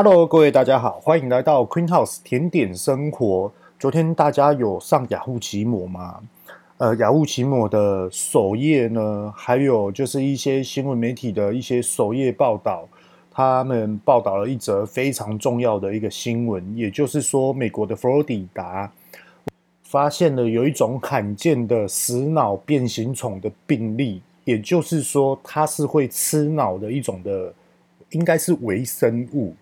Hello， 各位大家好，欢迎来到 Queen House 甜点生活。昨天大家有上雅虎奇摩吗？雅虎奇摩的首页呢，还有就是一些新闻媒体的一些首页报道，他们报道了一则非常重要的一个新闻，也就是说，美国的佛罗里达发现了有一种罕见的食脑变形虫的病例，也就是说，它是会吃脑的一种的，应该是微生物。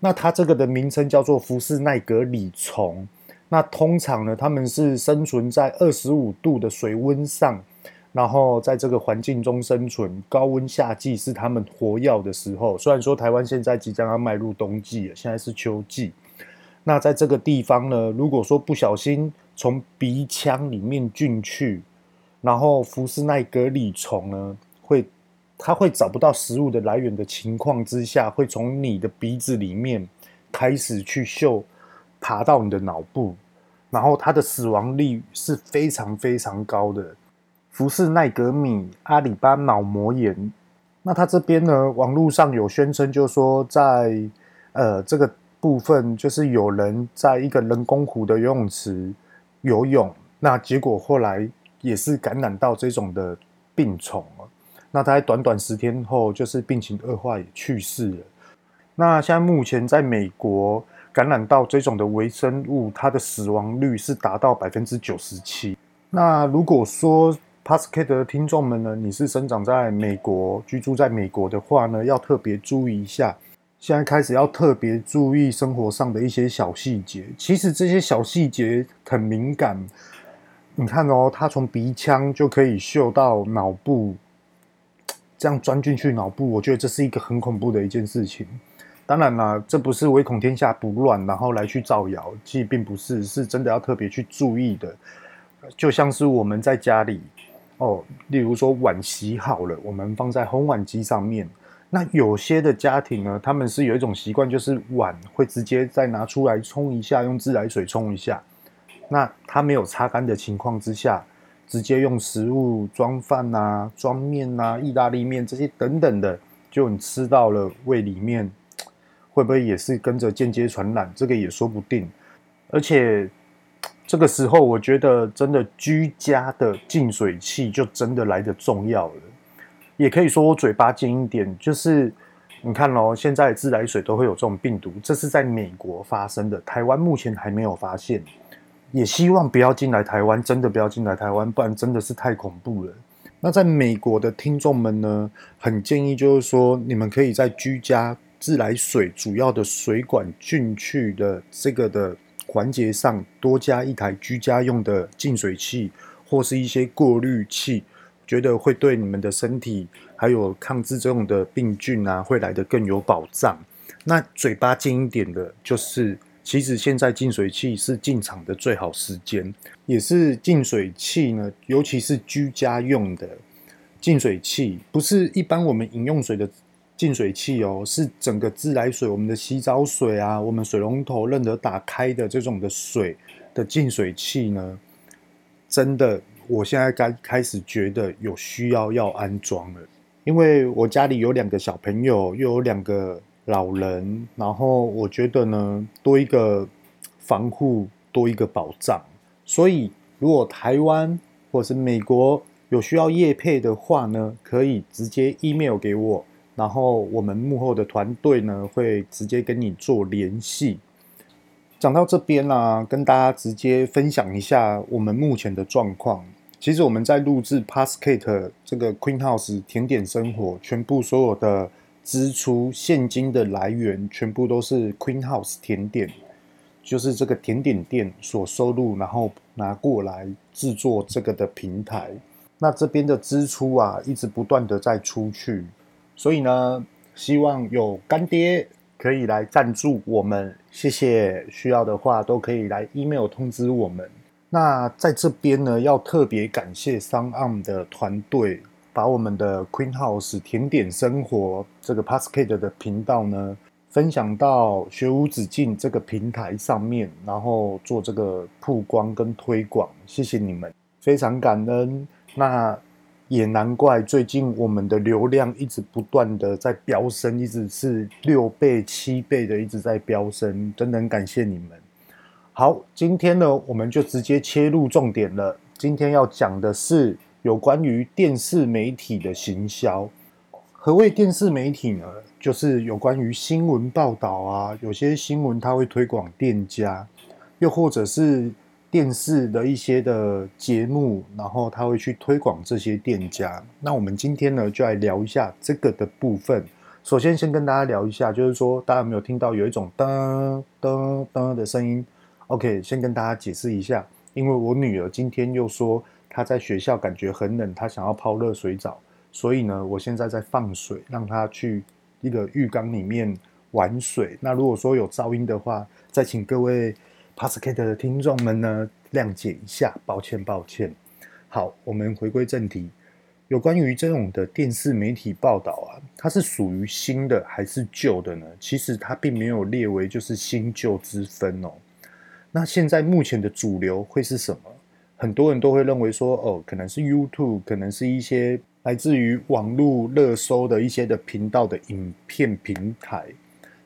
那它这个的名称叫做福氏奈格里虫。那通常呢，它们是生存在25度的水温上，然后在这个环境中生存。高温夏季是它们活跃的时候。虽然说台湾现在即将要迈入冬季了，现在是秋季。那在这个地方呢，如果说不小心从鼻腔里面进去，然后福氏奈格里虫呢它会找不到食物的来源的情况之下，会从你的鼻子里面开始去嗅，爬到你的脑部，然后它的死亡率是非常非常高的。福氏奈格米阿里巴脑膜炎，那它这边呢，网络上有宣称，就是说在这个部分，就是有人在一个人工湖的游泳池游泳，那结果后来也是感染到这种的病虫了。那他在短短10天后，就是病情恶化也去世了。那现在目前在美国感染到这种的微生物，它的死亡率是达到 97%。那如果说 PASKET 的听众们呢，你是生长在美国、居住在美国的话呢，要特别注意一下。现在开始要特别注意生活上的一些小细节。其实这些小细节很敏感。你看哦，它从鼻腔就可以嗅到脑部。这样钻进去脑部，我觉得这是一个很恐怖的一件事情。当然啦，这不是唯恐天下不乱，然后来去造谣，其实并不是，是真的要特别去注意的。就像是我们在家里哦，例如说碗洗好了，我们放在烘碗机上面。那有些的家庭呢，他们是有一种习惯，就是碗会直接再拿出来冲一下，用自来水冲一下。那它没有擦干的情况之下，直接用食物装饭啊、装面啊、意大利面这些等等的，就你吃到了胃里面，会不会也是跟着间接传染？这个也说不定。而且这个时候，我觉得真的居家的净水器就真的来得重要了。也可以说我嘴巴尖一点，就是你看咯，现在自来水都会有这种病毒，这是在美国发生的，台湾目前还没有发现。也希望不要进来台湾，真的不要进来台湾，不然真的是太恐怖了。那在美国的听众们呢，很建议就是说，你们可以在居家自来水主要的水管进去的这个的环节上，多加一台居家用的净水器或是一些过滤器，觉得会对你们的身体还有抗制这种的病菌啊，会来得更有保障。那嘴巴尖一点的就是。其实现在净水器是进场的最好时间，也是净水器呢，尤其是居家用的净水器，不是一般我们饮用水的净水器哦，是整个自来水，我们的洗澡水啊，我们水龙头任何打开的这种的水的净水器呢，真的，我现在开始觉得有需要要安装了，因为我家里有2个小朋友，又有2个。老人，然后我觉得呢，多一个防护，多一个保障。所以，如果台湾或是美国有需要业配的话呢，可以直接 email 给我，然后我们幕后的团队呢会直接跟你做联系。讲到这边啊，跟大家直接分享一下我们目前的状况。其实我们在录制 PASKET 这个 Queen House 甜点生活，全部所有的。支出现金的来源全部都是 Queen House 甜点，就是这个甜点店所收入，然后拿过来制作这个的平台。那这边的支出啊，一直不断的在出去，所以呢，希望有干爹可以来赞助我们，谢谢。需要的话都可以来 email 通知我们。那在这边呢，要特别感谢 Sun Arm 的团队。把我们的 Queen House 甜点生活这个 PASKET 的频道呢，分享到学无止境这个平台上面，然后做这个曝光跟推广，谢谢你们，非常感恩。那也难怪最近我们的流量一直不断的在飙升，一直是6倍7倍的一直在飙升，真的很感谢你们。好，今天呢我们就直接切入重点了。今天要讲的是有关于电视媒体的行销。何谓电视媒体呢？就是有关于新闻报道啊，有些新闻它会推广店家，又或者是电视的一些的节目，然后他会去推广这些店家。那我们今天呢就来聊一下这个的部分。首先先跟大家聊一下，就是说大家有没有听到有一种噔噔噔的声音 OK， 先跟大家解释一下，因为我女儿今天又说她在学校感觉很冷，她想要泡热水澡，所以呢我现在在放水让她去一个浴缸里面玩水。那如果说有噪音的话，再请各位PASKET 的听众们呢谅解一下，抱歉。好，我们回归正题。有关于这种的电视媒体报道啊，它是属于新的还是旧的呢？其实它并没有列为就是新旧之分哦。那现在目前的主流会是什么？很多人都会认为说哦，可能是 YouTube， 可能是一些来自于网络热搜的一些的频道的影片平台。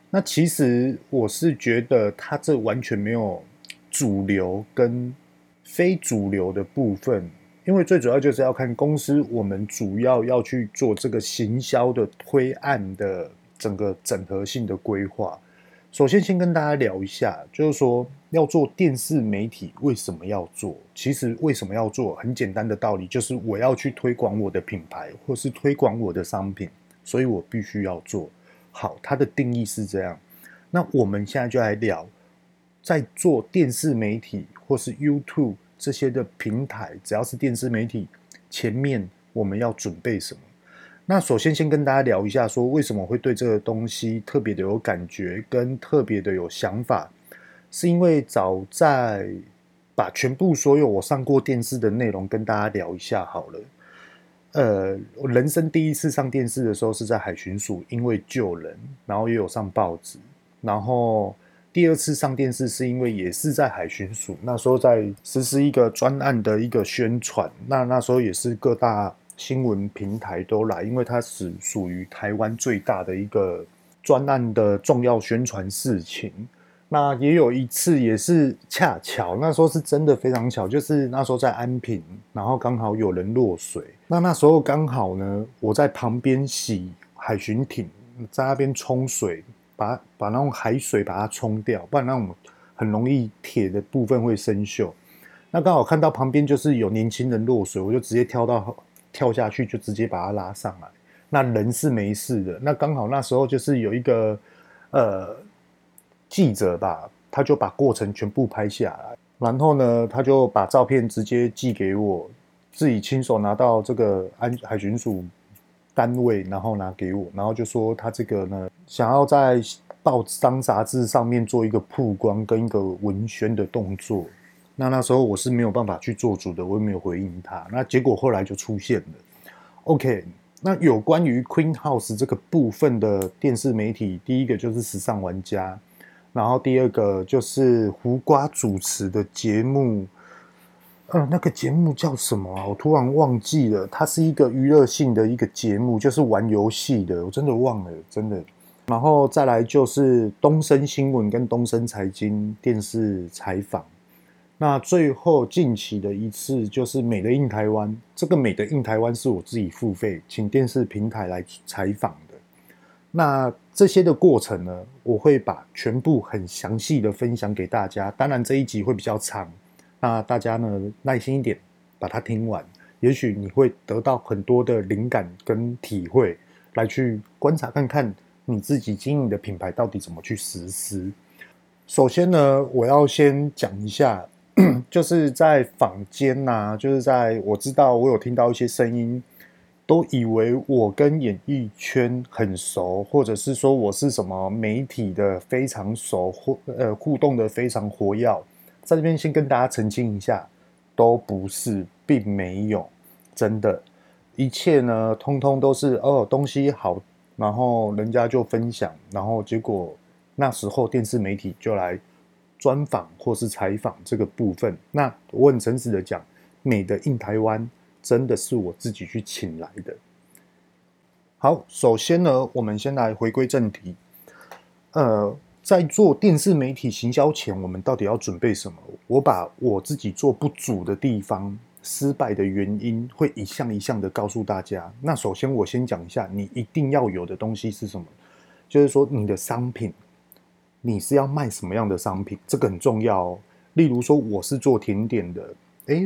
那其实我是觉得它这完全没有主流跟非主流的部分，因为最主要就是要看公司我们主要要去做这个行销的推案的整个整合性的规划。首先先跟大家聊一下，就是说要做电视媒体为什么要做？其实为什么要做？很简单的道理，就是我要去推广我的品牌或是推广我的商品，所以我必须要做。好，它的定义是这样。那我们现在就来聊，在做电视媒体或是 YouTube 这些的平台，只要是电视媒体，前面我们要准备什么？那首先先跟大家聊一下，说为什么会对这个东西特别的有感觉，跟特别的有想法，是因为早在把全部所有我上过电视的内容跟大家聊一下好了。我人生第一次上电视的时候是在海巡署，因为救人，然后也有上报纸。然后第二次上电视是因为也是在海巡署，那时候在实施一个专案的一个宣传。那时候也是各大新闻平台都来，因为它是属于台湾最大的一个专案的重要宣传事情。那也有一次也是恰巧，那时候是真的非常巧，就是那时候在安平，然后刚好有人落水。那时候刚好呢，我在旁边洗海巡艇，在那边冲水，把那种海水把它冲掉，不然那种很容易铁的部分会生锈。那刚好看到旁边就是有年轻人落水，我就直接跳下去，就直接把它拉上来。那人是没事的。那刚好那时候就是有一个记者吧，他就把过程全部拍下来，然后呢他就把照片直接寄给我，自己亲手拿到这个海巡署单位，然后拿给我，然后就说他这个呢想要在报章杂志上面做一个曝光跟一个文宣的动作。那时候我是没有办法去做主的，我也没有回应他，那结果后来就出现了。 OK， 那有关于 Queen House 这个部分的电视媒体，第一个就是时尚玩家，然后第二个就是胡瓜主持的节目，那个节目叫什么啊？我突然忘记了，它是一个娱乐性的一个节目，就是玩游戏的，我真的忘了，真的。然后再来就是东森新闻跟东森财经电视采访。那最后近期的一次就是美的印台湾，这个美的印台湾是我自己付费请电视平台来采访的。那这些的过程呢，我会把全部很详细的分享给大家。当然这一集会比较长，那大家呢耐心一点把它听完，也许你会得到很多的灵感跟体会，来去观察看看你自己经营的品牌到底怎么去实施。首先呢，我要先讲一下，就是在坊间啊，就是在我知道我有听到一些声音，都以为我跟演艺圈很熟，或者是说我是什么媒体的非常熟，互动的非常活跃。在这边先跟大家澄清一下，都不是，并没有，真的，一切呢，通通都是东西好，然后人家就分享，然后结果那时候电视媒体就来专访或是采访这个部分。那我很诚实的讲，美的印台湾真的是我自己去请来的。好，首先呢，我们先来回归正题。在做电视媒体行销前，我们到底要准备什么？我把我自己做不足的地方、失败的原因，会一项一项的告诉大家。那首先，我先讲一下，你一定要有的东西是什么？就是说，你的商品，你是要卖什么样的商品？这个很重要哦。例如说，我是做甜点的，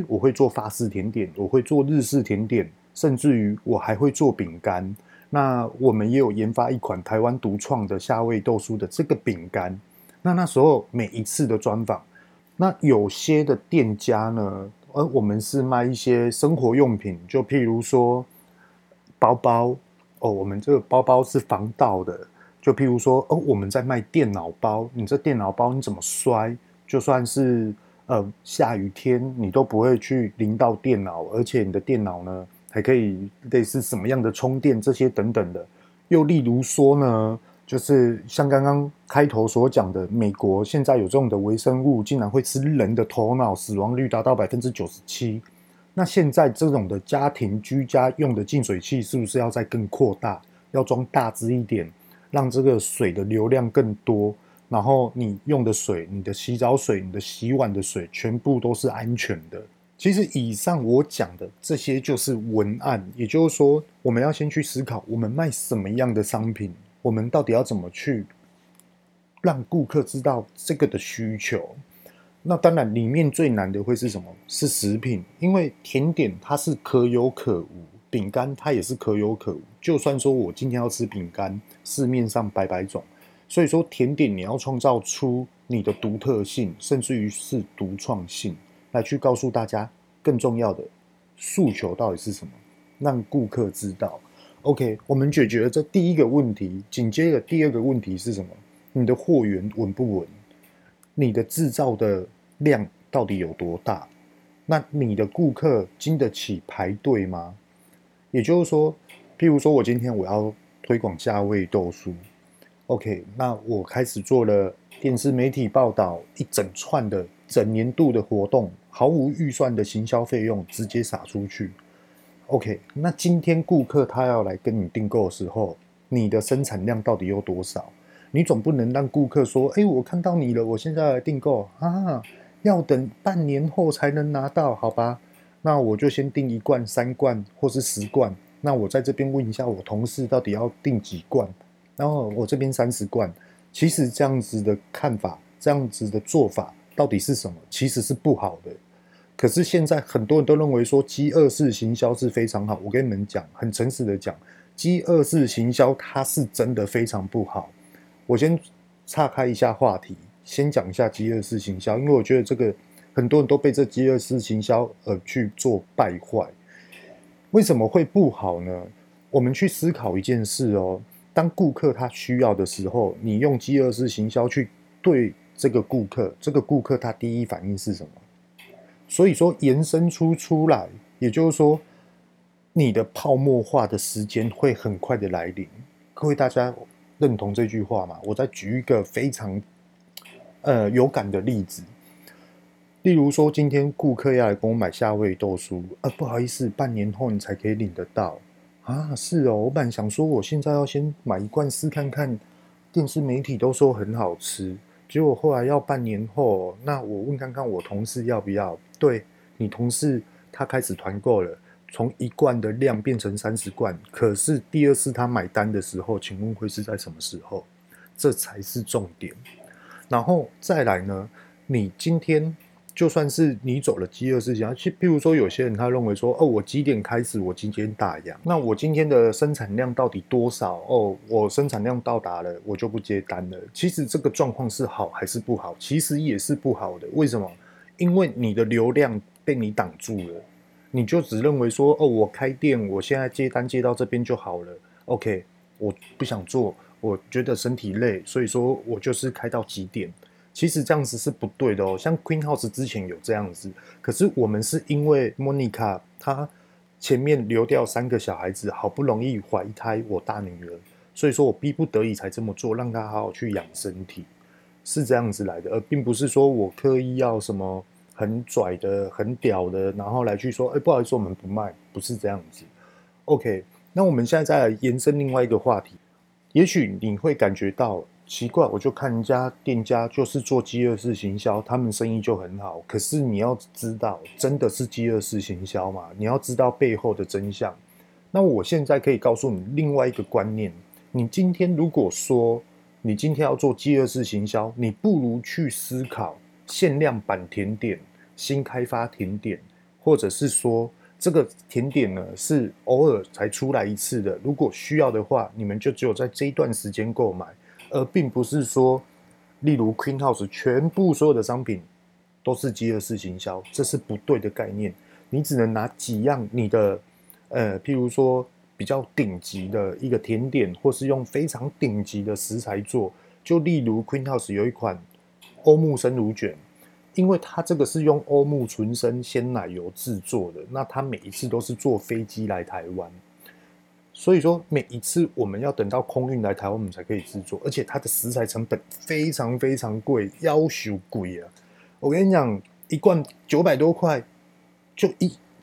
我会做法式甜点，我会做日式甜点，甚至于我还会做饼干。那我们也有研发一款台湾独创的夏威豆酥的这个饼干。那时候每一次的专访，那有些的店家呢，我们是卖一些生活用品，就譬如说包包哦，我们这个包包是防盗的。就譬如说我们在卖电脑包，你这电脑包你怎么摔，就算是下雨天你都不会去淋到电脑，而且你的电脑呢还可以类似什么样的充电，这些等等的。又例如说呢，就是像刚刚开头所讲的，美国现在有这种的微生物竟然会吃人的头脑，死亡率达到 97%。 那现在这种的家庭居家用的净水器是不是要再更扩大，要装大只一点，让这个水的流量更多，然后你用的水，你的洗澡水，你的洗碗的水，全部都是安全的。其实以上我讲的这些就是文案，也就是说，我们要先去思考我们卖什么样的商品，我们到底要怎么去让顾客知道这个的需求。那当然里面最难的会是什么？是食品，因为甜点它是可有可无，饼干它也是可有可无。就算说我今天要吃饼干，市面上百百种，所以说甜点你要创造出你的独特性，甚至于是独创性，来去告诉大家更重要的诉求到底是什么，让顾客知道。 OK， 我们解决了这第一个问题，紧接着第二个问题是什么？你的货源稳不稳？你的制造的量到底有多大？那你的顾客经得起排队吗？也就是说，譬如说我今天我要推广夏威豆酥， OK， 那我开始做了电视媒体报道，一整串的整年度的活动，毫无预算的行销费用直接撒出去。 OK， 那今天顾客他要来跟你订购的时候，你的生产量到底有多少？你总不能让顾客说我看到你了，我现在来订购啊，要等半年后才能拿到，好吧，那我就先订1罐、3罐或是10罐，那我在这边问一下我同事到底要订几罐，然后我这边30罐。其实这样子的看法，这样子的做法到底是什么？其实是不好的。可是现在很多人都认为说饥饿式行销是非常好，我跟你们讲，很诚实的讲，饥饿式行销它是真的非常不好。我先岔开一下话题，先讲一下饥饿式行销，因为我觉得这个很多人都被这饥饿式行销去做败坏。为什么会不好呢？我们去思考一件事哦，当顾客他需要的时候，你用饥饿式行销去对这个顾客，他第一反应是什么？所以说延伸出来，也就是说你的泡沫化的时间会很快的来临。各位大家认同这句话吗？我再举一个非常有感的例子，例如说今天顾客要来跟我买夏威豆酥，不好意思，半年后你才可以领得到啊。是哦，我本来想说我现在要先买1罐试看看，电视媒体都说很好吃，结果后来要半年后，那我问看看我同事要不要？对，你同事他开始团购了，从1罐的量变成30罐，可是第二次他买单的时候，请问会是在什么时候？这才是重点。然后再来呢，你今天就算是你走了饥饿式行销，譬如说有些人他认为说，我几点开始，我今天打烊，那我今天的生产量到底多少？我生产量到达了，我就不接单了。其实这个状况是好还是不好？其实也是不好的。为什么？因为你的流量被你挡住了，你就只认为说，我开店，我现在接单接到这边就好了。OK， 我不想做，我觉得身体累，所以说我就是开到几点。其实这样子是不对的哦，像 Queen House 之前有这样子，可是我们是因为 Monica 她前面流掉3个小孩子，好不容易怀胎我大女儿，所以说我逼不得已才这么做，让她好好去养身体，是这样子来的，而并不是说我刻意要什么很拽的、很屌的，然后来去说，哎，不好意思，我们不卖，不是这样子。OK， 那我们现在再来延伸另外一个话题，也许你会感觉到奇怪，我就看人家店家就是做饥饿式行销，他们生意就很好。可是你要知道，真的是饥饿式行销嘛？你要知道背后的真相。那我现在可以告诉你另外一个观念：你今天如果说你今天要做饥饿式行销，你不如去思考限量版甜点、新开发甜点，或者是说这个甜点呢是偶尔才出来一次的，如果需要的话，你们就只有在这一段时间购买，而并不是说，例如 Queen House 全部所有的商品都是饥饿式行销，这是不对的概念。你只能拿几样你的譬如说比较顶级的一个甜点，或是用非常顶级的食材做，就例如 Queen House 有一款欧姆生乳卷，因为它这个是用欧姆纯生鲜奶油制作的，那它每一次都是坐飞机来台湾，所以说每一次我们要等到空运来台湾我们才可以制作，而且它的食材成本非常非常贵，夭寿贵啊！我跟你讲，一罐900多块，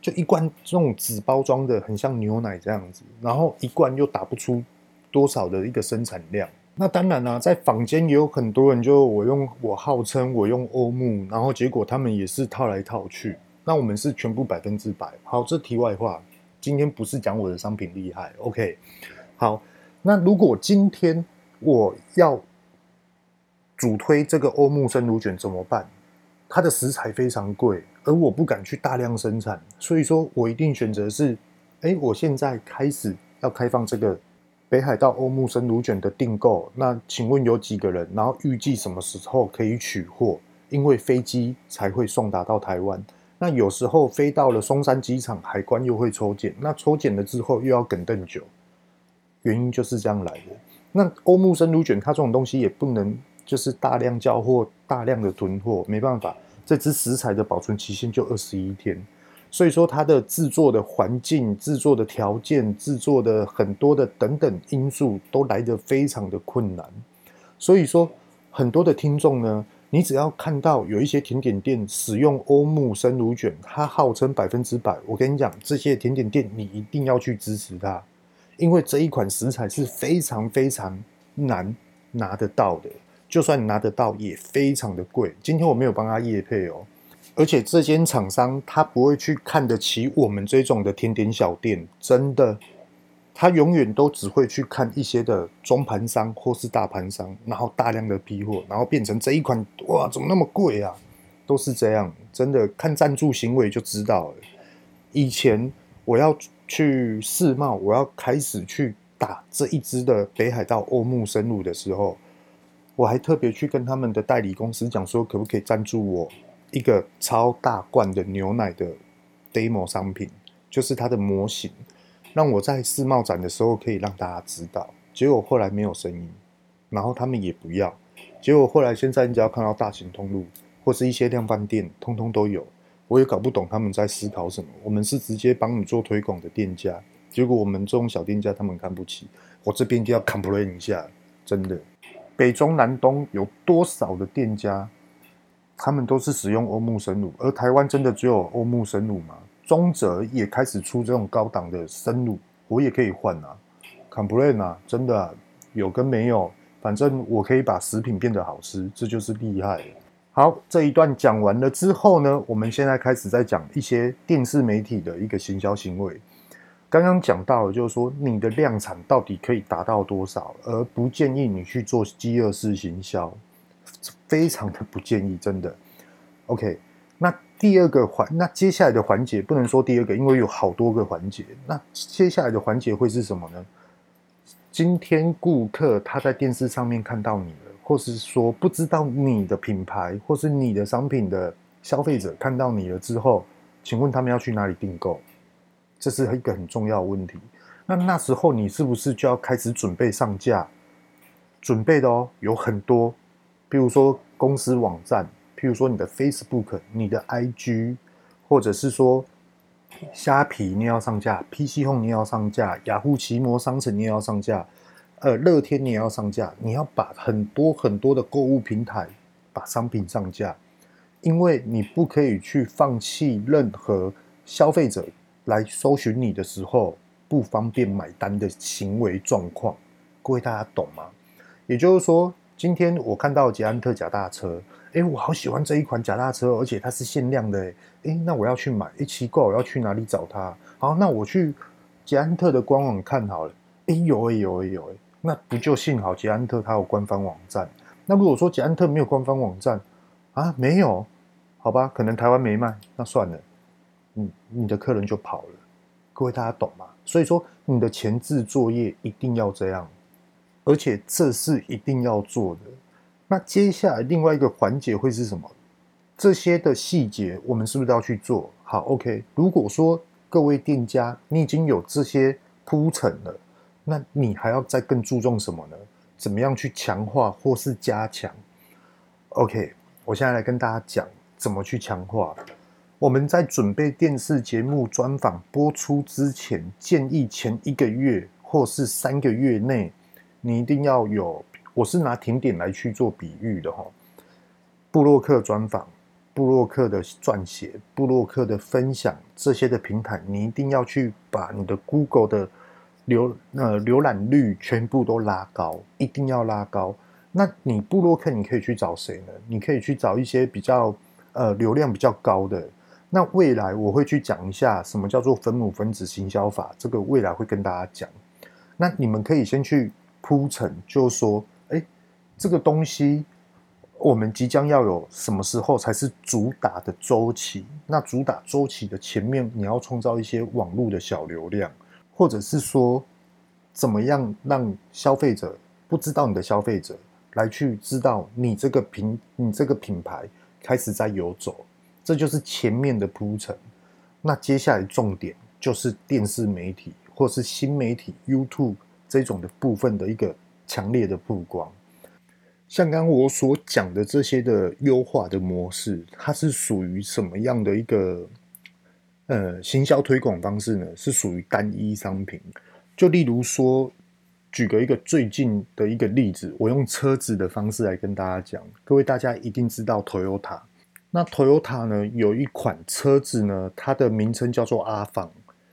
就一罐这种纸包装的，很像牛奶这样子，然后一罐又打不出多少的一个生产量。那当然啊，在坊间也有很多人就我号称我用欧姆，然后结果他们也是套来套去。那我们是全部100%。好，这题外话，今天不是讲我的商品厉害 ，OK？ 好，那如果今天我要主推这个欧姆生乳卷怎么办？它的食材非常贵，而我不敢去大量生产，所以说我一定选择是，我现在开始要开放这个北海道欧姆生乳卷的订购，那请问有几个人？然后预计什么时候可以取货？因为飞机才会送达到台湾，那有时候飞到了松山机场，海关又会抽检，那抽检了之后又要等更久，原因就是这样来的。那欧姆生乳卷它这种东西也不能就是大量交货、大量的囤货，没办法，这支食材的保存期限就21天，所以说它的制作的环境、制作的条件、制作的很多的等等因素都来得非常的困难。所以说，很多的听众呢，你只要看到有一些甜点店使用欧姆生乳卷，它号称100%，我跟你讲，这些甜点店你一定要去支持它，因为这一款食材是非常非常难拿得到的。就算你拿得到也非常的贵，今天我没有帮他业配哦，而且这间厂商他不会去看得起我们这种的甜点小店，真的，他永远都只会去看一些的中盘商或是大盘商，然后大量的批货，然后变成这一款，哇，怎么那么贵啊？都是这样，真的，看赞助行为就知道了。以前我要去世贸，我要开始去打这一支的北海道欧姆生乳的时候，我还特别去跟他们的代理公司讲说，可不可以赞助我一个超大罐的牛奶的 demo 商品，就是它的模型，让我在世贸展的时候可以让大家知道。结果后来没有声音，然后他们也不要。结果后来现在你只要看到大型通路或是一些量贩店，通通都有。我也搞不懂他们在思考什么。我们是直接帮你做推广的店家，结果我们这种小店家他们看不起。我这边就要 complain 一下，真的。北中南东有多少的店家，他们都是使用欧姆生乳，而台湾真的只有欧姆生乳吗？中哲也开始出这种高档的生乳，我也可以换啊 ，complain 啊，真的啊，有跟没有，反正我可以把食品变得好吃，这就是厉害。好，这一段讲完了之后呢，我们现在开始再讲一些电视媒体的一个行销行为。刚刚讲到的就是说，你的量产到底可以达到多少，而不建议你去做饥饿式行销，非常的不建议，真的。OK， 那第二个环，那接下来的环节不能说第二个，因为有好多个环节。那接下来的环节会是什么呢？今天顾客他在电视上面看到你了，或是说不知道你的品牌或是你的商品的消费者看到你了之后，请问他们要去哪里订购？这是一个很重要的问题。那时候你是不是就要开始准备上架？准备的哦，有很多，比如说公司网站，譬如说你的 Facebook、你的 IG， 或者是说虾皮你要上架 ，PC Home 你要上架，雅虎奇摩商城你也要上架，乐天你也要上架。你要把很多很多的购物平台把商品上架，因为你不可以去放弃任何消费者来搜寻你的时候不方便买单的行为状况。各位大家懂吗？也就是说，今天我看到捷安特脚踏车，我好喜欢这一款脚踏车，而且它是限量的，那我要去买，奇怪，我要去哪里找它？好，那我去捷安特的官网看好了，有，那不就幸好捷安特它有官方网站？那如果说捷安特没有官方网站啊，没有，好吧，可能台湾没卖，那算了，你的客人就跑了。各位大家懂吗？所以说你的前置作业一定要这样，而且这是一定要做的。那接下来另外一个环节会是什么？这些的细节我们是不是都要去做好？ OK， 如果说各位店家你已经有这些铺陈了，那你还要再更注重什么呢？怎么样去强化或是加强？ OK， 我现在来跟大家讲怎么去强化。我们在准备电视节目专访播出之前，建议前1个月或是3个月内，你一定要有，我是拿停点来去做比喻的吼，部落客专访、部落客的撰写、部落客的分享，这些的平台，你一定要去把你的 Google 的浏览率全部都拉高，一定要拉高。那你部落客你可以去找谁呢？你可以去找一些比较流量比较高的。那未来我会去讲一下什么叫做分母分子行销法，这个未来会跟大家讲。那你们可以先去铺陈，就是说，这个东西我们即将要有什么时候才是主打的周期？那主打周期的前面，你要创造一些网络的小流量，或者是说，怎么样让消费者不知道你的消费者来去知道你这个品牌开始在游走。这就是前面的铺陈。那接下来重点就是电视媒体或是新媒体 YouTube 这种的部分的一个强烈的曝光。像刚刚我所讲的这些的优化的模式，它是属于什么样的一个行销推广方式呢？是属于单一商品。就例如说，举个一个最近的一个例子，我用车子的方式来跟大家讲。各位大家一定知道 Toyota。那 Toyota 呢，有一款车子呢，它的名称叫做阿房。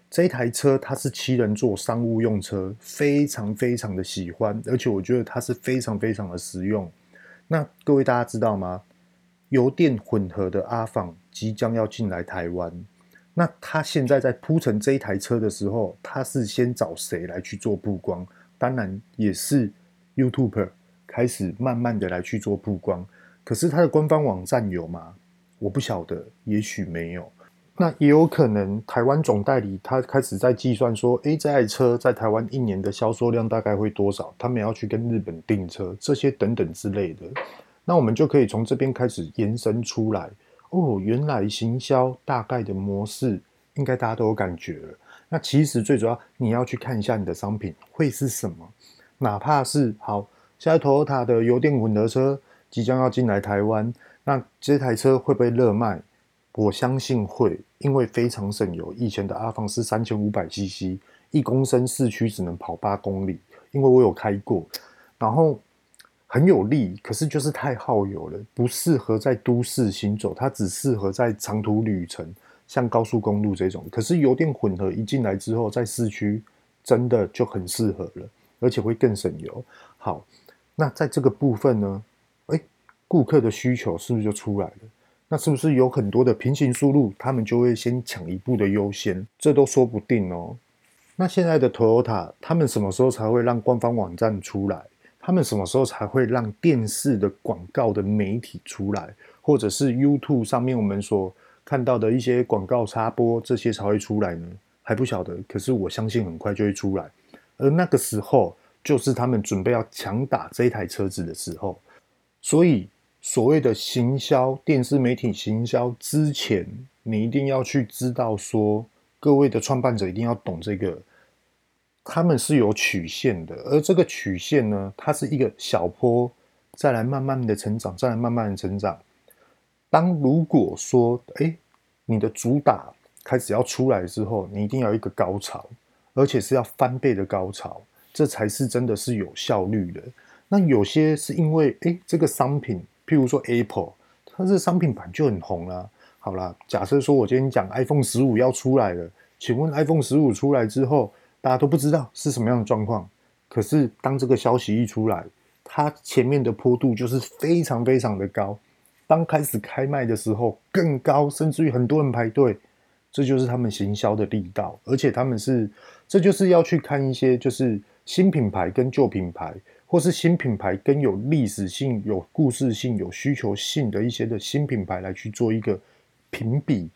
这一台车它是7人座商务用车，非常非常的喜欢，而且我觉得它是非常非常的实用。那各位大家知道吗？油电混合的阿房即将要进来台湾。那他现在在铺陈这一台车的时候，他是先找谁来去做曝光？当然也是 YouTuber 开始慢慢的来去做曝光。可是他的官方网站有吗？我不晓得，也许没有。那也有可能台湾总代理他开始在计算说，这台车在台湾1年的销售量大概会多少，他们要去跟日本订车，这些等等之类的。那我们就可以从这边开始延伸出来。原来行销大概的模式应该大家都有感觉了。那其实最主要你要去看一下你的商品会是什么，哪怕是好，现在 Toyota 的油电混合车即将要进来台湾，那这台车会不会热卖？我相信会，因为非常省油。以前的阿房是 3500cc， 1公升市区只能跑8公里，因为我有开过，然后很有力，可是就是太耗油了，不适合在都市行走，它只适合在长途旅程，像高速公路这种。可是油电混合一进来之后，在市区真的就很适合了，而且会更省油。好，那在这个部分呢，顾客的需求是不是就出来了？那是不是有很多的平行输入，他们就会先抢一步的优先？这都说不定哦。那现在的 Toyota， 他们什么时候才会让官方网站出来？他们什么时候才会让电视的广告的媒体出来，或者是 YouTube 上面我们所看到的一些广告插播，这些才会出来呢？还不晓得，可是我相信很快就会出来。而那个时候就是他们准备要强打这一台车子的时候。所以所谓的行销，电视媒体行销之前，你一定要去知道说，各位的创办者一定要懂这个。他们是有曲线的，而这个曲线呢，它是一个小坡，再来慢慢的成长，再来慢慢的成长。当如果说，你的主打开始要出来之后，你一定要有一个高潮，而且是要翻倍的高潮，这才是真的是有效率的。那有些是因为，这个商品，譬如说 Apple，它这商品版就很红啦、啊。好啦，假设说我今天讲 iPhone 15要出来了，请问 iPhone 15出来之后，大家都不知道是什么样的状况。可是当这个消息一出来，它前面的坡度就是非常非常的高，当开始开卖的时候更高，甚至于很多人排队，这就是他们行销的力道。而且他们是，这就是要去看一些就是新品牌跟旧品牌，或是新品牌跟有历史性、有故事性、有需求性的一些的新品牌来去做一个评比。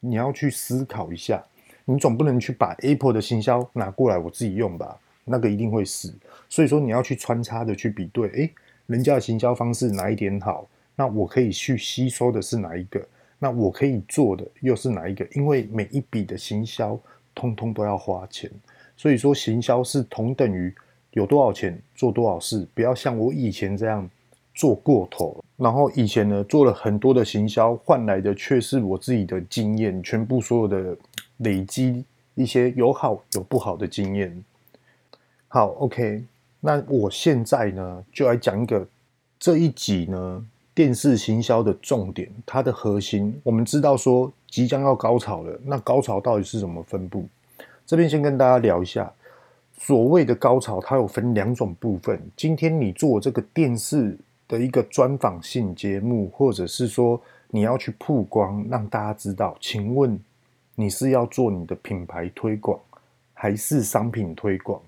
你要去思考一下，你总不能去把 Apple 的行销拿过来我自己用吧，那个一定会死。所以说你要去穿插的去比对，诶，人家的行销方式哪一点好，那我可以去吸收的是哪一个，那我可以做的又是哪一个，因为每一笔的行销通通都要花钱。所以说行销是同等于有多少钱做多少事，不要像我以前这样做过头。然后以前呢做了很多的行销，换来的却是我自己的经验，全部所有的累积一些有好有不好的经验。好 OK， 那我现在呢就来讲一个这一集呢电视行销的重点，它的核心。我们知道说即将要高潮了，那高潮到底是怎么分布？这边先跟大家聊一下，所谓的高潮它有分两种部分。今天你做这个电视的一个专访性节目，或者是说你要去曝光让大家知道，请问你是要做你的品牌推广还是商品推广？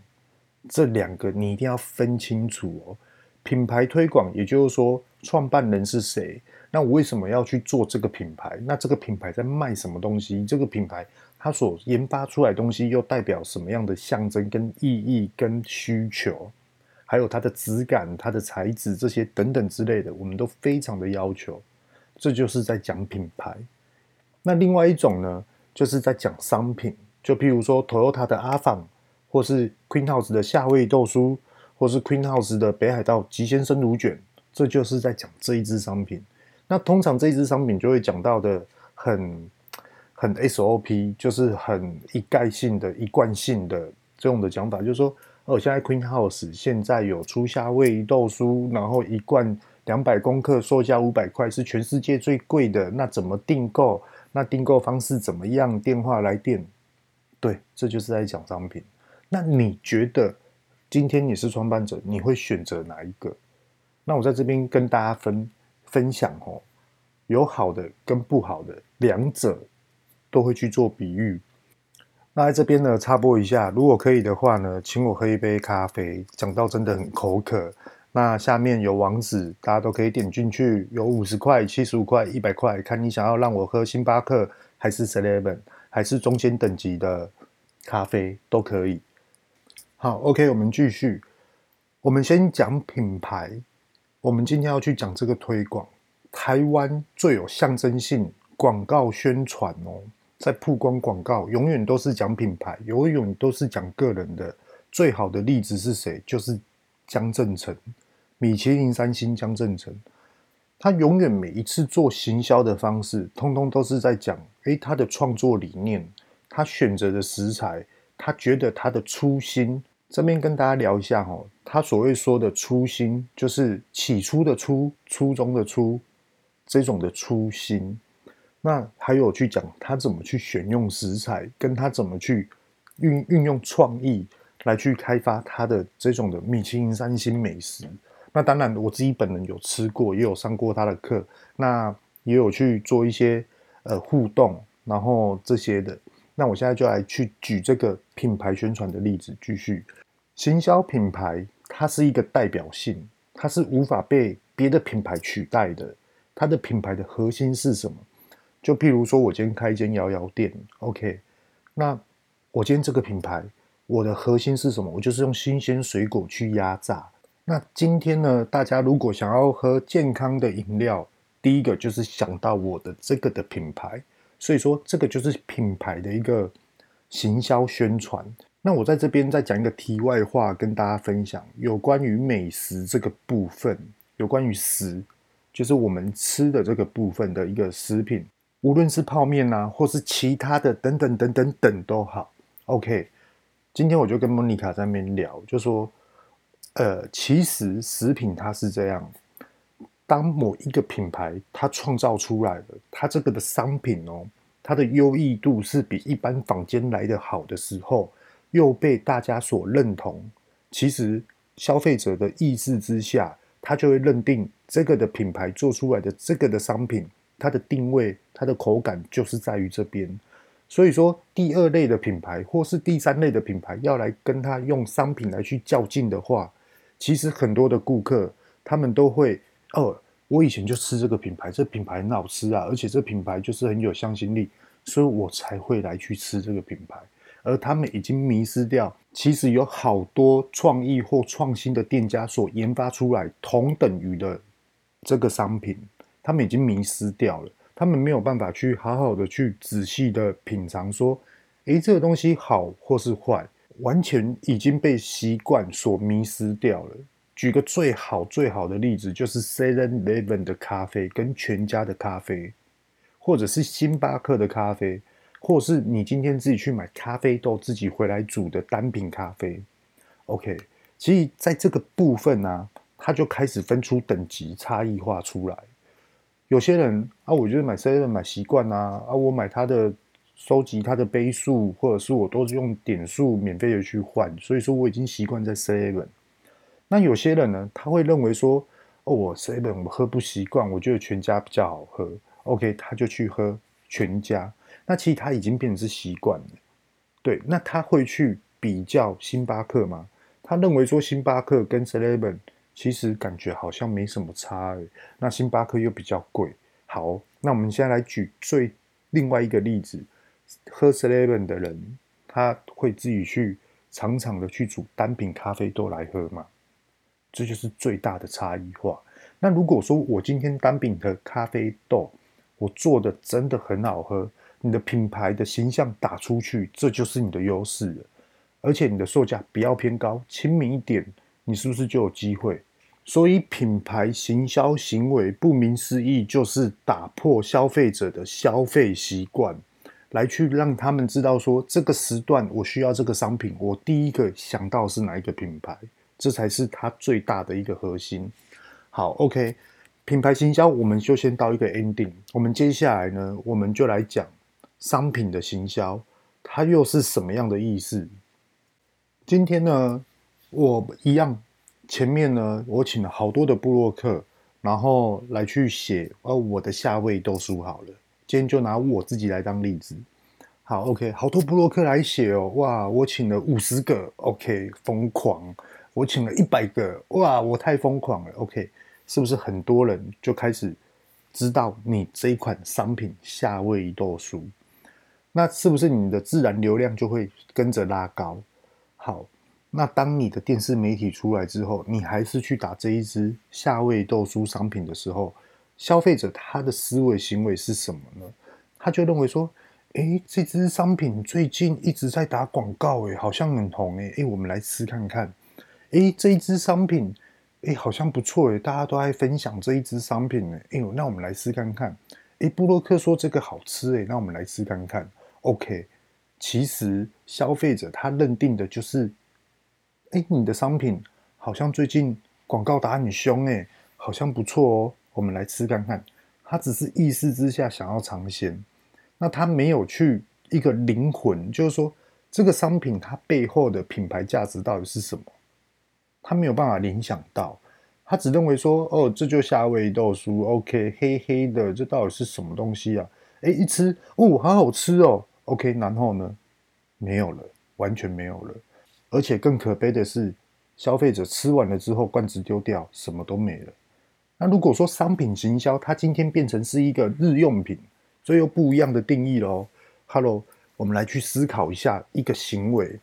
这两个你一定要分清楚哦。品牌推广也就是说创办人是谁，那我为什么要去做这个品牌，那这个品牌在卖什么东西，这个品牌它所研发出来的东西又代表什么样的象征跟意义跟需求，还有它的质感、它的材质这些等等之类的，我们都非常的要求，这就是在讲品牌。那另外一种呢就是在讲商品，就譬如说 Toyota 的阿房，或是 Queen House 的夏威夷豆酥，或是 Queen House 的北海道极鲜生乳卷，这就是在讲这一支商品。那通常这一支商品就会讲到的很 SOP， 就是很一概性的、一贯性的这种的讲法，就是说，现在 Queen House 现在有出夏威夷豆酥，然后一罐200公克，售价500块，是全世界最贵的。那怎么订购？那订购方式怎么样？电话来电。对，这就是在讲商品。那你觉得今天你是创办者，你会选择哪一个？那我在这边跟大家分享哦，有好的跟不好的，两者都会去做比喻。那在这边呢插播一下，如果可以的话呢，请我喝一杯咖啡，讲到真的很口渴。那下面有网址，大家都可以点进去，有50块、75块、100块，看你想要让我喝星巴克还是 7-11， 还是中间等级的咖啡都可以。好 OK， 我们继续。我们先讲品牌，我们今天要去讲这个推广。台湾最有象征性广告宣传哦，在曝光广告永远都是讲品牌，永远都是讲个人的。最好的例子是谁？就是江振诚，米其林3星江振诚。他永远每一次做行销的方式通通都是在讲他的创作理念，他选择的食材，他觉得他的初心。这边跟大家聊一下哦，他所谓说的初心就是起初的初，初中的初，这种的初心。那还有去讲他怎么去选用食材，跟他怎么去运用创意来去开发他的这种的米其林3星美食。那当然我自己本人有吃过，也有上过他的课，那也有去做一些互动，然后这些的。那我现在就来去举这个品牌宣传的例子，继续。行销品牌它是一个代表性，它是无法被别的品牌取代的。它的品牌的核心是什么？就譬如说我今天开一间摇摇店 OK， 那我今天这个品牌我的核心是什么？我就是用新鲜水果去压榨。那今天呢大家如果想要喝健康的饮料，第一个就是想到我的这个的品牌，所以说这个就是品牌的一个行销宣传。那我在这边再讲一个题外话跟大家分享，有关于美食这个部分，有关于食，就是我们吃的这个部分的一个食品，无论是泡面啊或是其他的等等等等等都好 OK。 今天我就跟 Monica 在那边聊，就说其实食品它是这样，当某一个品牌它创造出来了，它这个的商品哦，它的优异度是比一般坊间来的好的时候，又被大家所认同，其实消费者的意识之下，他就会认定这个的品牌做出来的这个的商品，它的定位、它的口感就是在于这边。所以说第二类的品牌或是第三类的品牌要来跟它用商品来去较劲的话，其实很多的顾客他们都会我以前就吃这个品牌，这品牌很好吃啊，而且这品牌就是很有向心力，所以我才会来去吃这个品牌。而他们已经迷失掉，其实有好多创意或创新的店家所研发出来同等于的这个商品，他们已经迷失掉了，他们没有办法去好好的去仔细的品尝说，这个东西好或是坏，完全已经被习惯所迷失掉了。举个最好的例子，就是 7-11 的咖啡跟全家的咖啡，或者是星巴克的咖啡，或是你今天自己去买咖啡豆自己回来煮的单品咖啡。 OK， 其实在这个部分啊，它就开始分出等级差异化出来。有些人我就是买 7-11 买习惯我买它的收集它的杯数，或者是我都是用点数免费的去换，所以说我已经习惯在 7-11。那有些人呢，他会认为说我 7-11 我喝不习惯，我觉得全家比较好喝， OK， 他就去喝全家。那其实他已经变成是习惯了。对，那他会去比较星巴克吗？他认为说星巴克跟 7-11 其实感觉好像没什么差，那星巴克又比较贵。好，那我们现在来举另外一个例子，喝 7-11 的人他会自己去常常的去煮单品咖啡豆来喝嘛，这就是最大的差异化。那如果说我今天单品的咖啡豆我做的真的很好喝，你的品牌的形象打出去，这就是你的优势了。而且你的售价不要偏高，亲民一点，你是不是就有机会？所以品牌行销行为不明思义，就是打破消费者的消费习惯，来去让他们知道说，这个时段我需要这个商品，我第一个想到是哪一个品牌，这才是它最大的一个核心。好 ，OK， 品牌行销我们就先到一个 ending， 我们接下来呢，我们就来讲商品的行销，它又是什么样的意思？今天呢，我一样。前面呢，我请了好多的部落客，然后来去写我的下位豆书好了。今天就拿我自己来当例子。好 ，OK， 好多部落客来写哦，哇，我请了50个 ，OK， 疯狂。我请了100个，哇，我太疯狂了 ，OK， 是不是很多人就开始知道你这一款商品下位豆书？那是不是你的自然流量就会跟着拉高？好。那当你的电视媒体出来之后，你还是去打这一支下位豆酥商品的时候，消费者他的思维行为是什么呢？他就认为说，这支商品最近一直在打广告，好像很红，我们来吃看看。这一支商品，好像不错，大家都在分享这一支商品，那我们来吃看看。部落客说这个好吃，那我们来吃看看。OK， 其实消费者他认定的就是。你的商品好像最近广告打很凶，好像不错哦，我们来吃看看。他只是意识之下想要尝鲜，那他没有去一个灵魂，就是说这个商品它背后的品牌价值到底是什么，他没有办法联想到，他只认为说这就夏威夷豆酥 ，OK， 黑黑的，这到底是什么东西啊？一吃好好吃哦 ，OK， 然后呢，没有了，完全没有了。而且更可悲的是，消费者吃完了之后，罐子丢掉，什么都没了。那如果说商品行销，它今天变成是一个日用品，这又不一样的定义咯。Hello， 我们来去思考一下一个行为。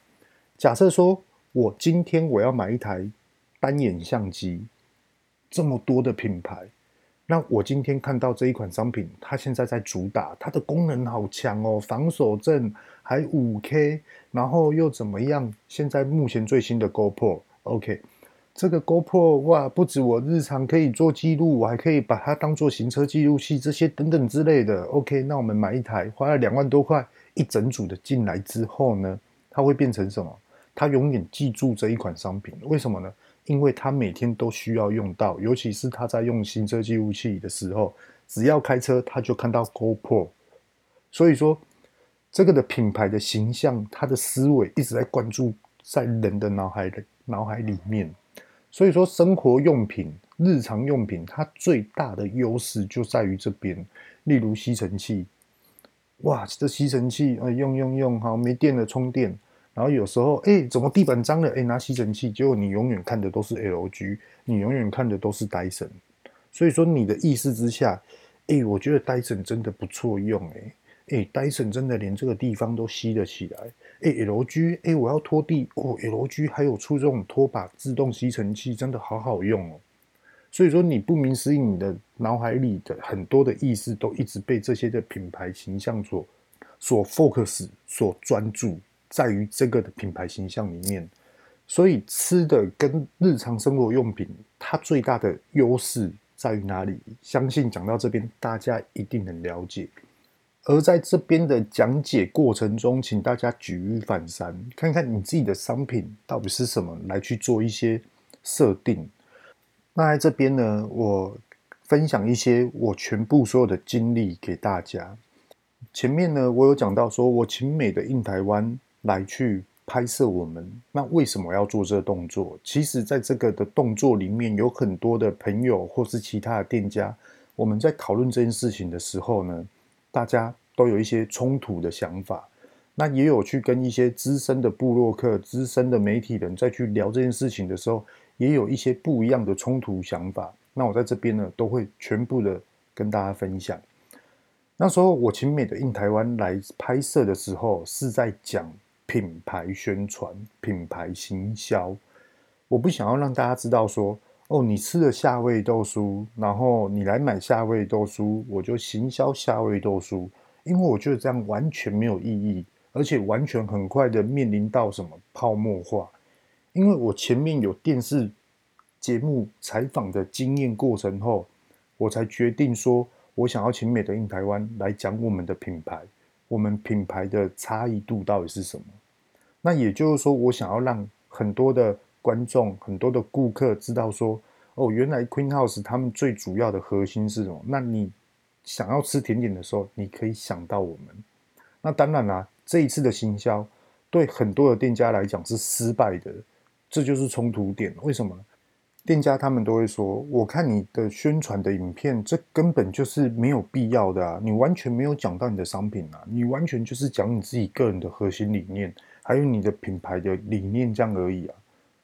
假设说我今天我要买一台单眼相机，这么多的品牌，那我今天看到这一款商品，它现在在主打，它的功能好强哦，防手震还 5K， 然后又怎么样？现在目前最新的 GoPro，OK， 这个 GoPro 哇，不止我日常可以做记录，我还可以把它当做行车记录器这些等等之类的。OK， 那我们买一台，花了2万多块一整组的进来之后呢，它会变成什么？它永远记住这一款商品，为什么呢？因为他每天都需要用到，尤其是他在用行车记录器的时候，只要开车他就看到 GoPro。 所以说这个的品牌的形象，他的思维一直在关注在人的脑海里面。所以说生活用品、日常用品，它最大的优势就在于这边。例如吸尘器，哇，这吸尘器用好，没电了充电。然后有时候怎么地板脏了，拿吸尘器，结果你永远看的都是 LG， 你永远看的都是 Dyson。 所以说你的意识之下，我觉得 Dyson 真的不错用，Dyson 真的连这个地方都吸得起来。LG， 我要拖地LG 还有出这种拖把自动吸尘器，真的好好用哦。所以说你不明思议，你的脑海里的很多的意识都一直被这些的品牌形象所 focus， 所专注在于这个的品牌形象里面。所以吃的跟日常生活用品，它最大的优势在于哪里？相信讲到这边大家一定很了解。而在这边的讲解过程中，请大家举一反三，看看你自己的商品到底是什么，来去做一些设定。那在这边呢，我分享一些我全部所有的经历给大家。前面呢，我有讲到说我请美的印台湾来去拍摄我们，那为什么要做这个动作？其实在这个的动作里面，有很多的朋友或是其他的店家，我们在讨论这件事情的时候呢，大家都有一些冲突的想法。那也有去跟一些资深的部落客、资深的媒体人再去聊这件事情的时候，也有一些不一样的冲突想法。那我在这边呢，都会全部的跟大家分享。那时候我请美的印台湾来拍摄的时候，是在讲品牌宣传、品牌行销。我不想要让大家知道说，你吃了夏味豆酥，然后你来买夏味豆酥，我就行销夏味豆酥，因为我觉得这样完全没有意义，而且完全很快的面临到什么泡沫化。因为我前面有电视节目采访的经验过程后，我才决定说我想要请美的印台湾来讲我们的品牌，我们品牌的差异度到底是什么。那也就是说，我想要让很多的观众、很多的顾客知道说，原来 Queen House 他们最主要的核心是什么。那你想要吃甜点的时候，你可以想到我们。那当然啦、这一次的行销对很多的店家来讲是失败的，这就是冲突点。为什么？店家他们都会说，我看你的宣传的影片，这根本就是没有必要的啊，你完全没有讲到你的商品啊，你完全就是讲你自己个人的核心理念，还有你的品牌的理念这样而已啊。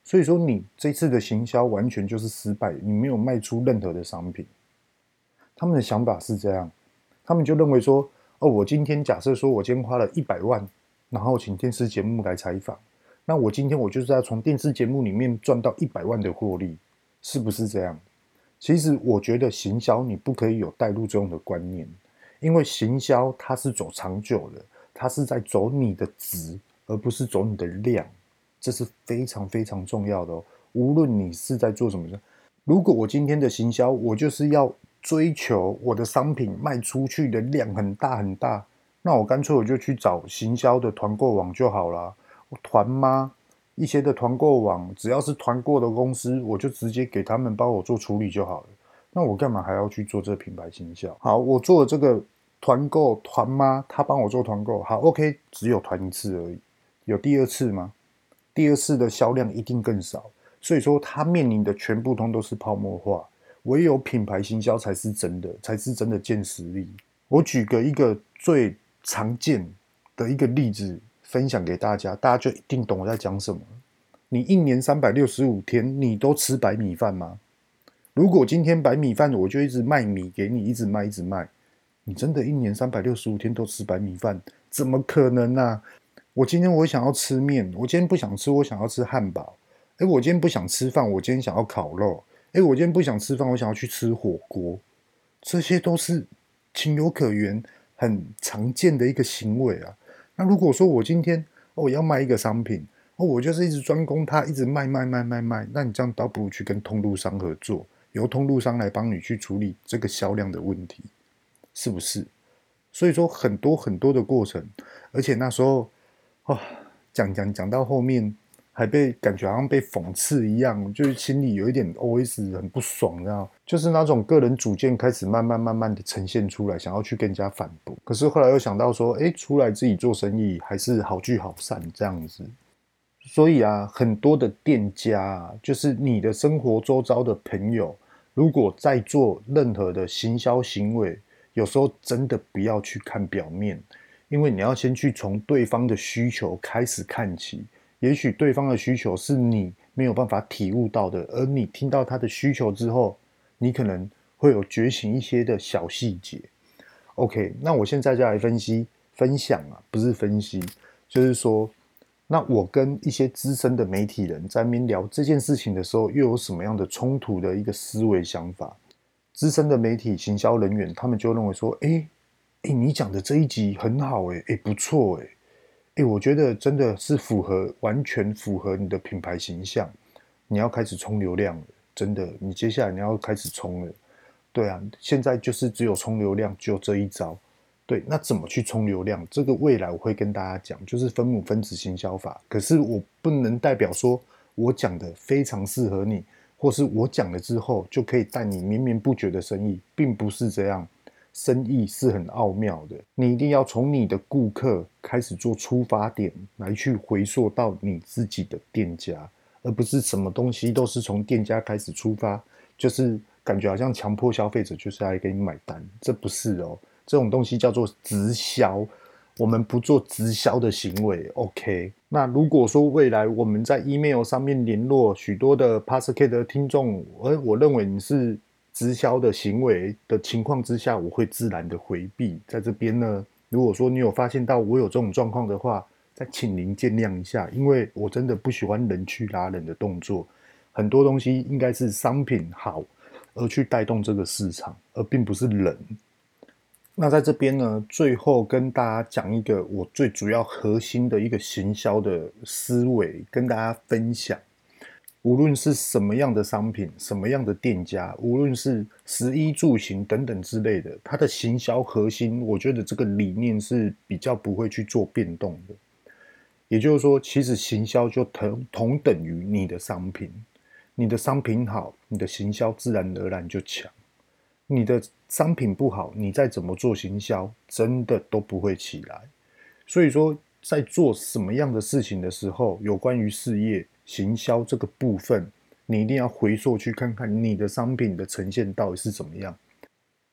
所以说你这次的行销完全就是失败，你没有卖出任何的商品。他们的想法是这样，他们就认为说，我今天假设说我今天花了100万，然后请电视节目来采访，那我今天我就是要从电视节目里面赚到100万的获利，是不是这样？其实我觉得行销你不可以有带入这种的观念，因为行销它是走长久的，它是在走你的值，而不是走你的量，这是非常非常重要的哦。无论你是在做什么，如果我今天的行销，我就是要追求我的商品卖出去的量很大很大，那我干脆我就去找行销的团购网就好啦，团妈一些的团购网，只要是团购的公司，我就直接给他们帮我做处理就好了。那我干嘛还要去做这个品牌行销？好，我做了这个团购，团妈他帮我做团购，好 OK， 只有团一次而已，有第二次吗？第二次的销量一定更少。所以说他面临的全部通都是泡沫化，唯有品牌行销才是真的，才是真的见实力。我举个一个最常见的一个例子分享给大家，大家就一定懂我在讲什么。你一年365天你都吃白米饭吗？如果今天白米饭我就一直卖米给你，一直卖，你真的一年365天都吃白米饭？怎么可能啊？我今天我想要吃面，我今天不想吃，我想要吃汉堡。我今天不想吃饭，我今天想要烤肉。我今天不想吃饭，我想要去吃火锅。这些都是情有可原、很常见的一个行为啊。那如果说我今天我要卖一个商品，我就是一直专攻它，一直卖，那你这样倒不如去跟通路商合作，由通路商来帮你去处理这个销量的问题，是不是？所以说很多很多的过程。而且那时候讲到后面还被感觉好像被讽刺一样，就是心里有一点 OS 很不爽这样，就是那种个人主见开始慢慢的呈现出来，想要去跟人家反驳，可是后来又想到说出来自己做生意还是好聚好散这样子。所以啊，很多的店家啊，就是你的生活周遭的朋友，如果在做任何的行销行为，有时候真的不要去看表面，因为你要先去从对方的需求开始看起，也许对方的需求是你没有办法体悟到的，而你听到他的需求之后，你可能会有觉醒一些的小细节。 OK， 那我现在就来分享啊，不是分析，就是说那我跟一些资深的媒体人在那边聊这件事情的时候，又有什么样的冲突的一个思维想法。资深的媒体行销人员，他们就认为说你讲的这一集很好不错我觉得真的是完全符合你的品牌形象，你要开始冲流量了，真的，你接下来你要开始冲了。对啊，现在就是只有冲流量，只有这一招。对，那怎么去冲流量，这个未来我会跟大家讲，就是分母分子行销法。可是我不能代表说我讲的非常适合你，或是我讲了之后就可以带你绵绵不绝的生意，并不是这样。生意是很奥妙的，你一定要从你的顾客开始做出发点，来去回溯到你自己的店家，而不是什么东西都是从店家开始出发，就是感觉好像强迫消费者就是来给你买单，这不是哦，这种东西叫做直销。我们不做直销的行为 ，OK。那如果说未来我们在 email 上面联络许多的 PASKET 的听众，我认为你是直销的行为的情况之下，我会自然的回避。在这边呢，如果说你有发现到我有这种状况的话，再请您见谅一下，因为我真的不喜欢人去拉人的动作。很多东西应该是商品好而去带动这个市场，而并不是人。那在这边呢，最后跟大家讲一个我最主要核心的一个行销的思维，跟大家分享。无论是什么样的商品，什么样的店家，无论是食衣住行等等之类的，它的行销核心，我觉得这个理念是比较不会去做变动的。也就是说，其实行销就同等于你的商品，你的商品好，你的行销自然而然就强。你的商品不好，你再怎么做行销，真的都不会起来。所以说，在做什么样的事情的时候，有关于事业行销这个部分，你一定要回溯去看看你的商品的呈现到底是怎么样。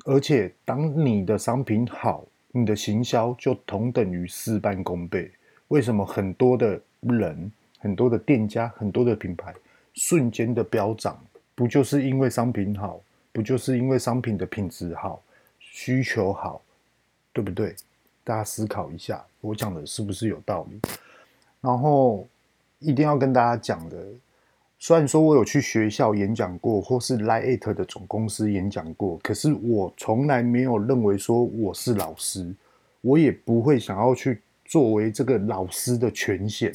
而且，当你的商品好，你的行销就同等于事半功倍。为什么很多的人、很多的店家、很多的品牌瞬间的飙涨，不就是因为商品好？不就是因为商品的品质好，需求好，对不对？大家思考一下，我讲的是不是有道理？然后一定要跟大家讲的，虽然说我有去学校演讲过，或是 Line at 的总公司演讲过，可是我从来没有认为说我是老师，我也不会想要去作为这个老师的权限。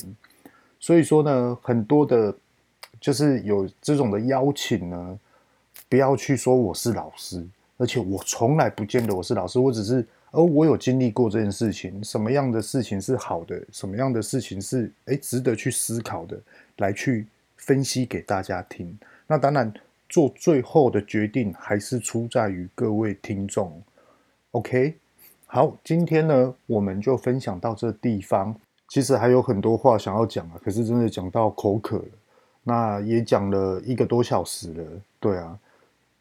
所以说呢，很多的，就是有这种的邀请呢，不要去说我是老师，而且我从来不见得我是老师，我只是我有经历过这件事情，什么样的事情是好的，什么样的事情是值得去思考的，来去分析给大家听。那当然做最后的决定还是出在于各位听众。 OK， 好，今天呢我们就分享到这地方，其实还有很多话想要讲啊，可是真的讲到口渴了，那也讲了1个多小时了。对啊，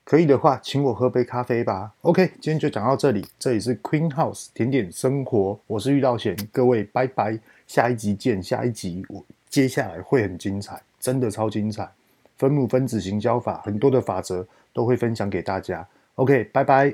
可以的话，请我喝杯咖啡吧。OK， 今天就讲到这里，这里是 Queen House 甜点生活，我是玉道贤，各位拜拜，下一集见。下一集我接下来会很精彩，真的超精彩，分母分子行销法，很多的法则都会分享给大家。OK， 拜拜。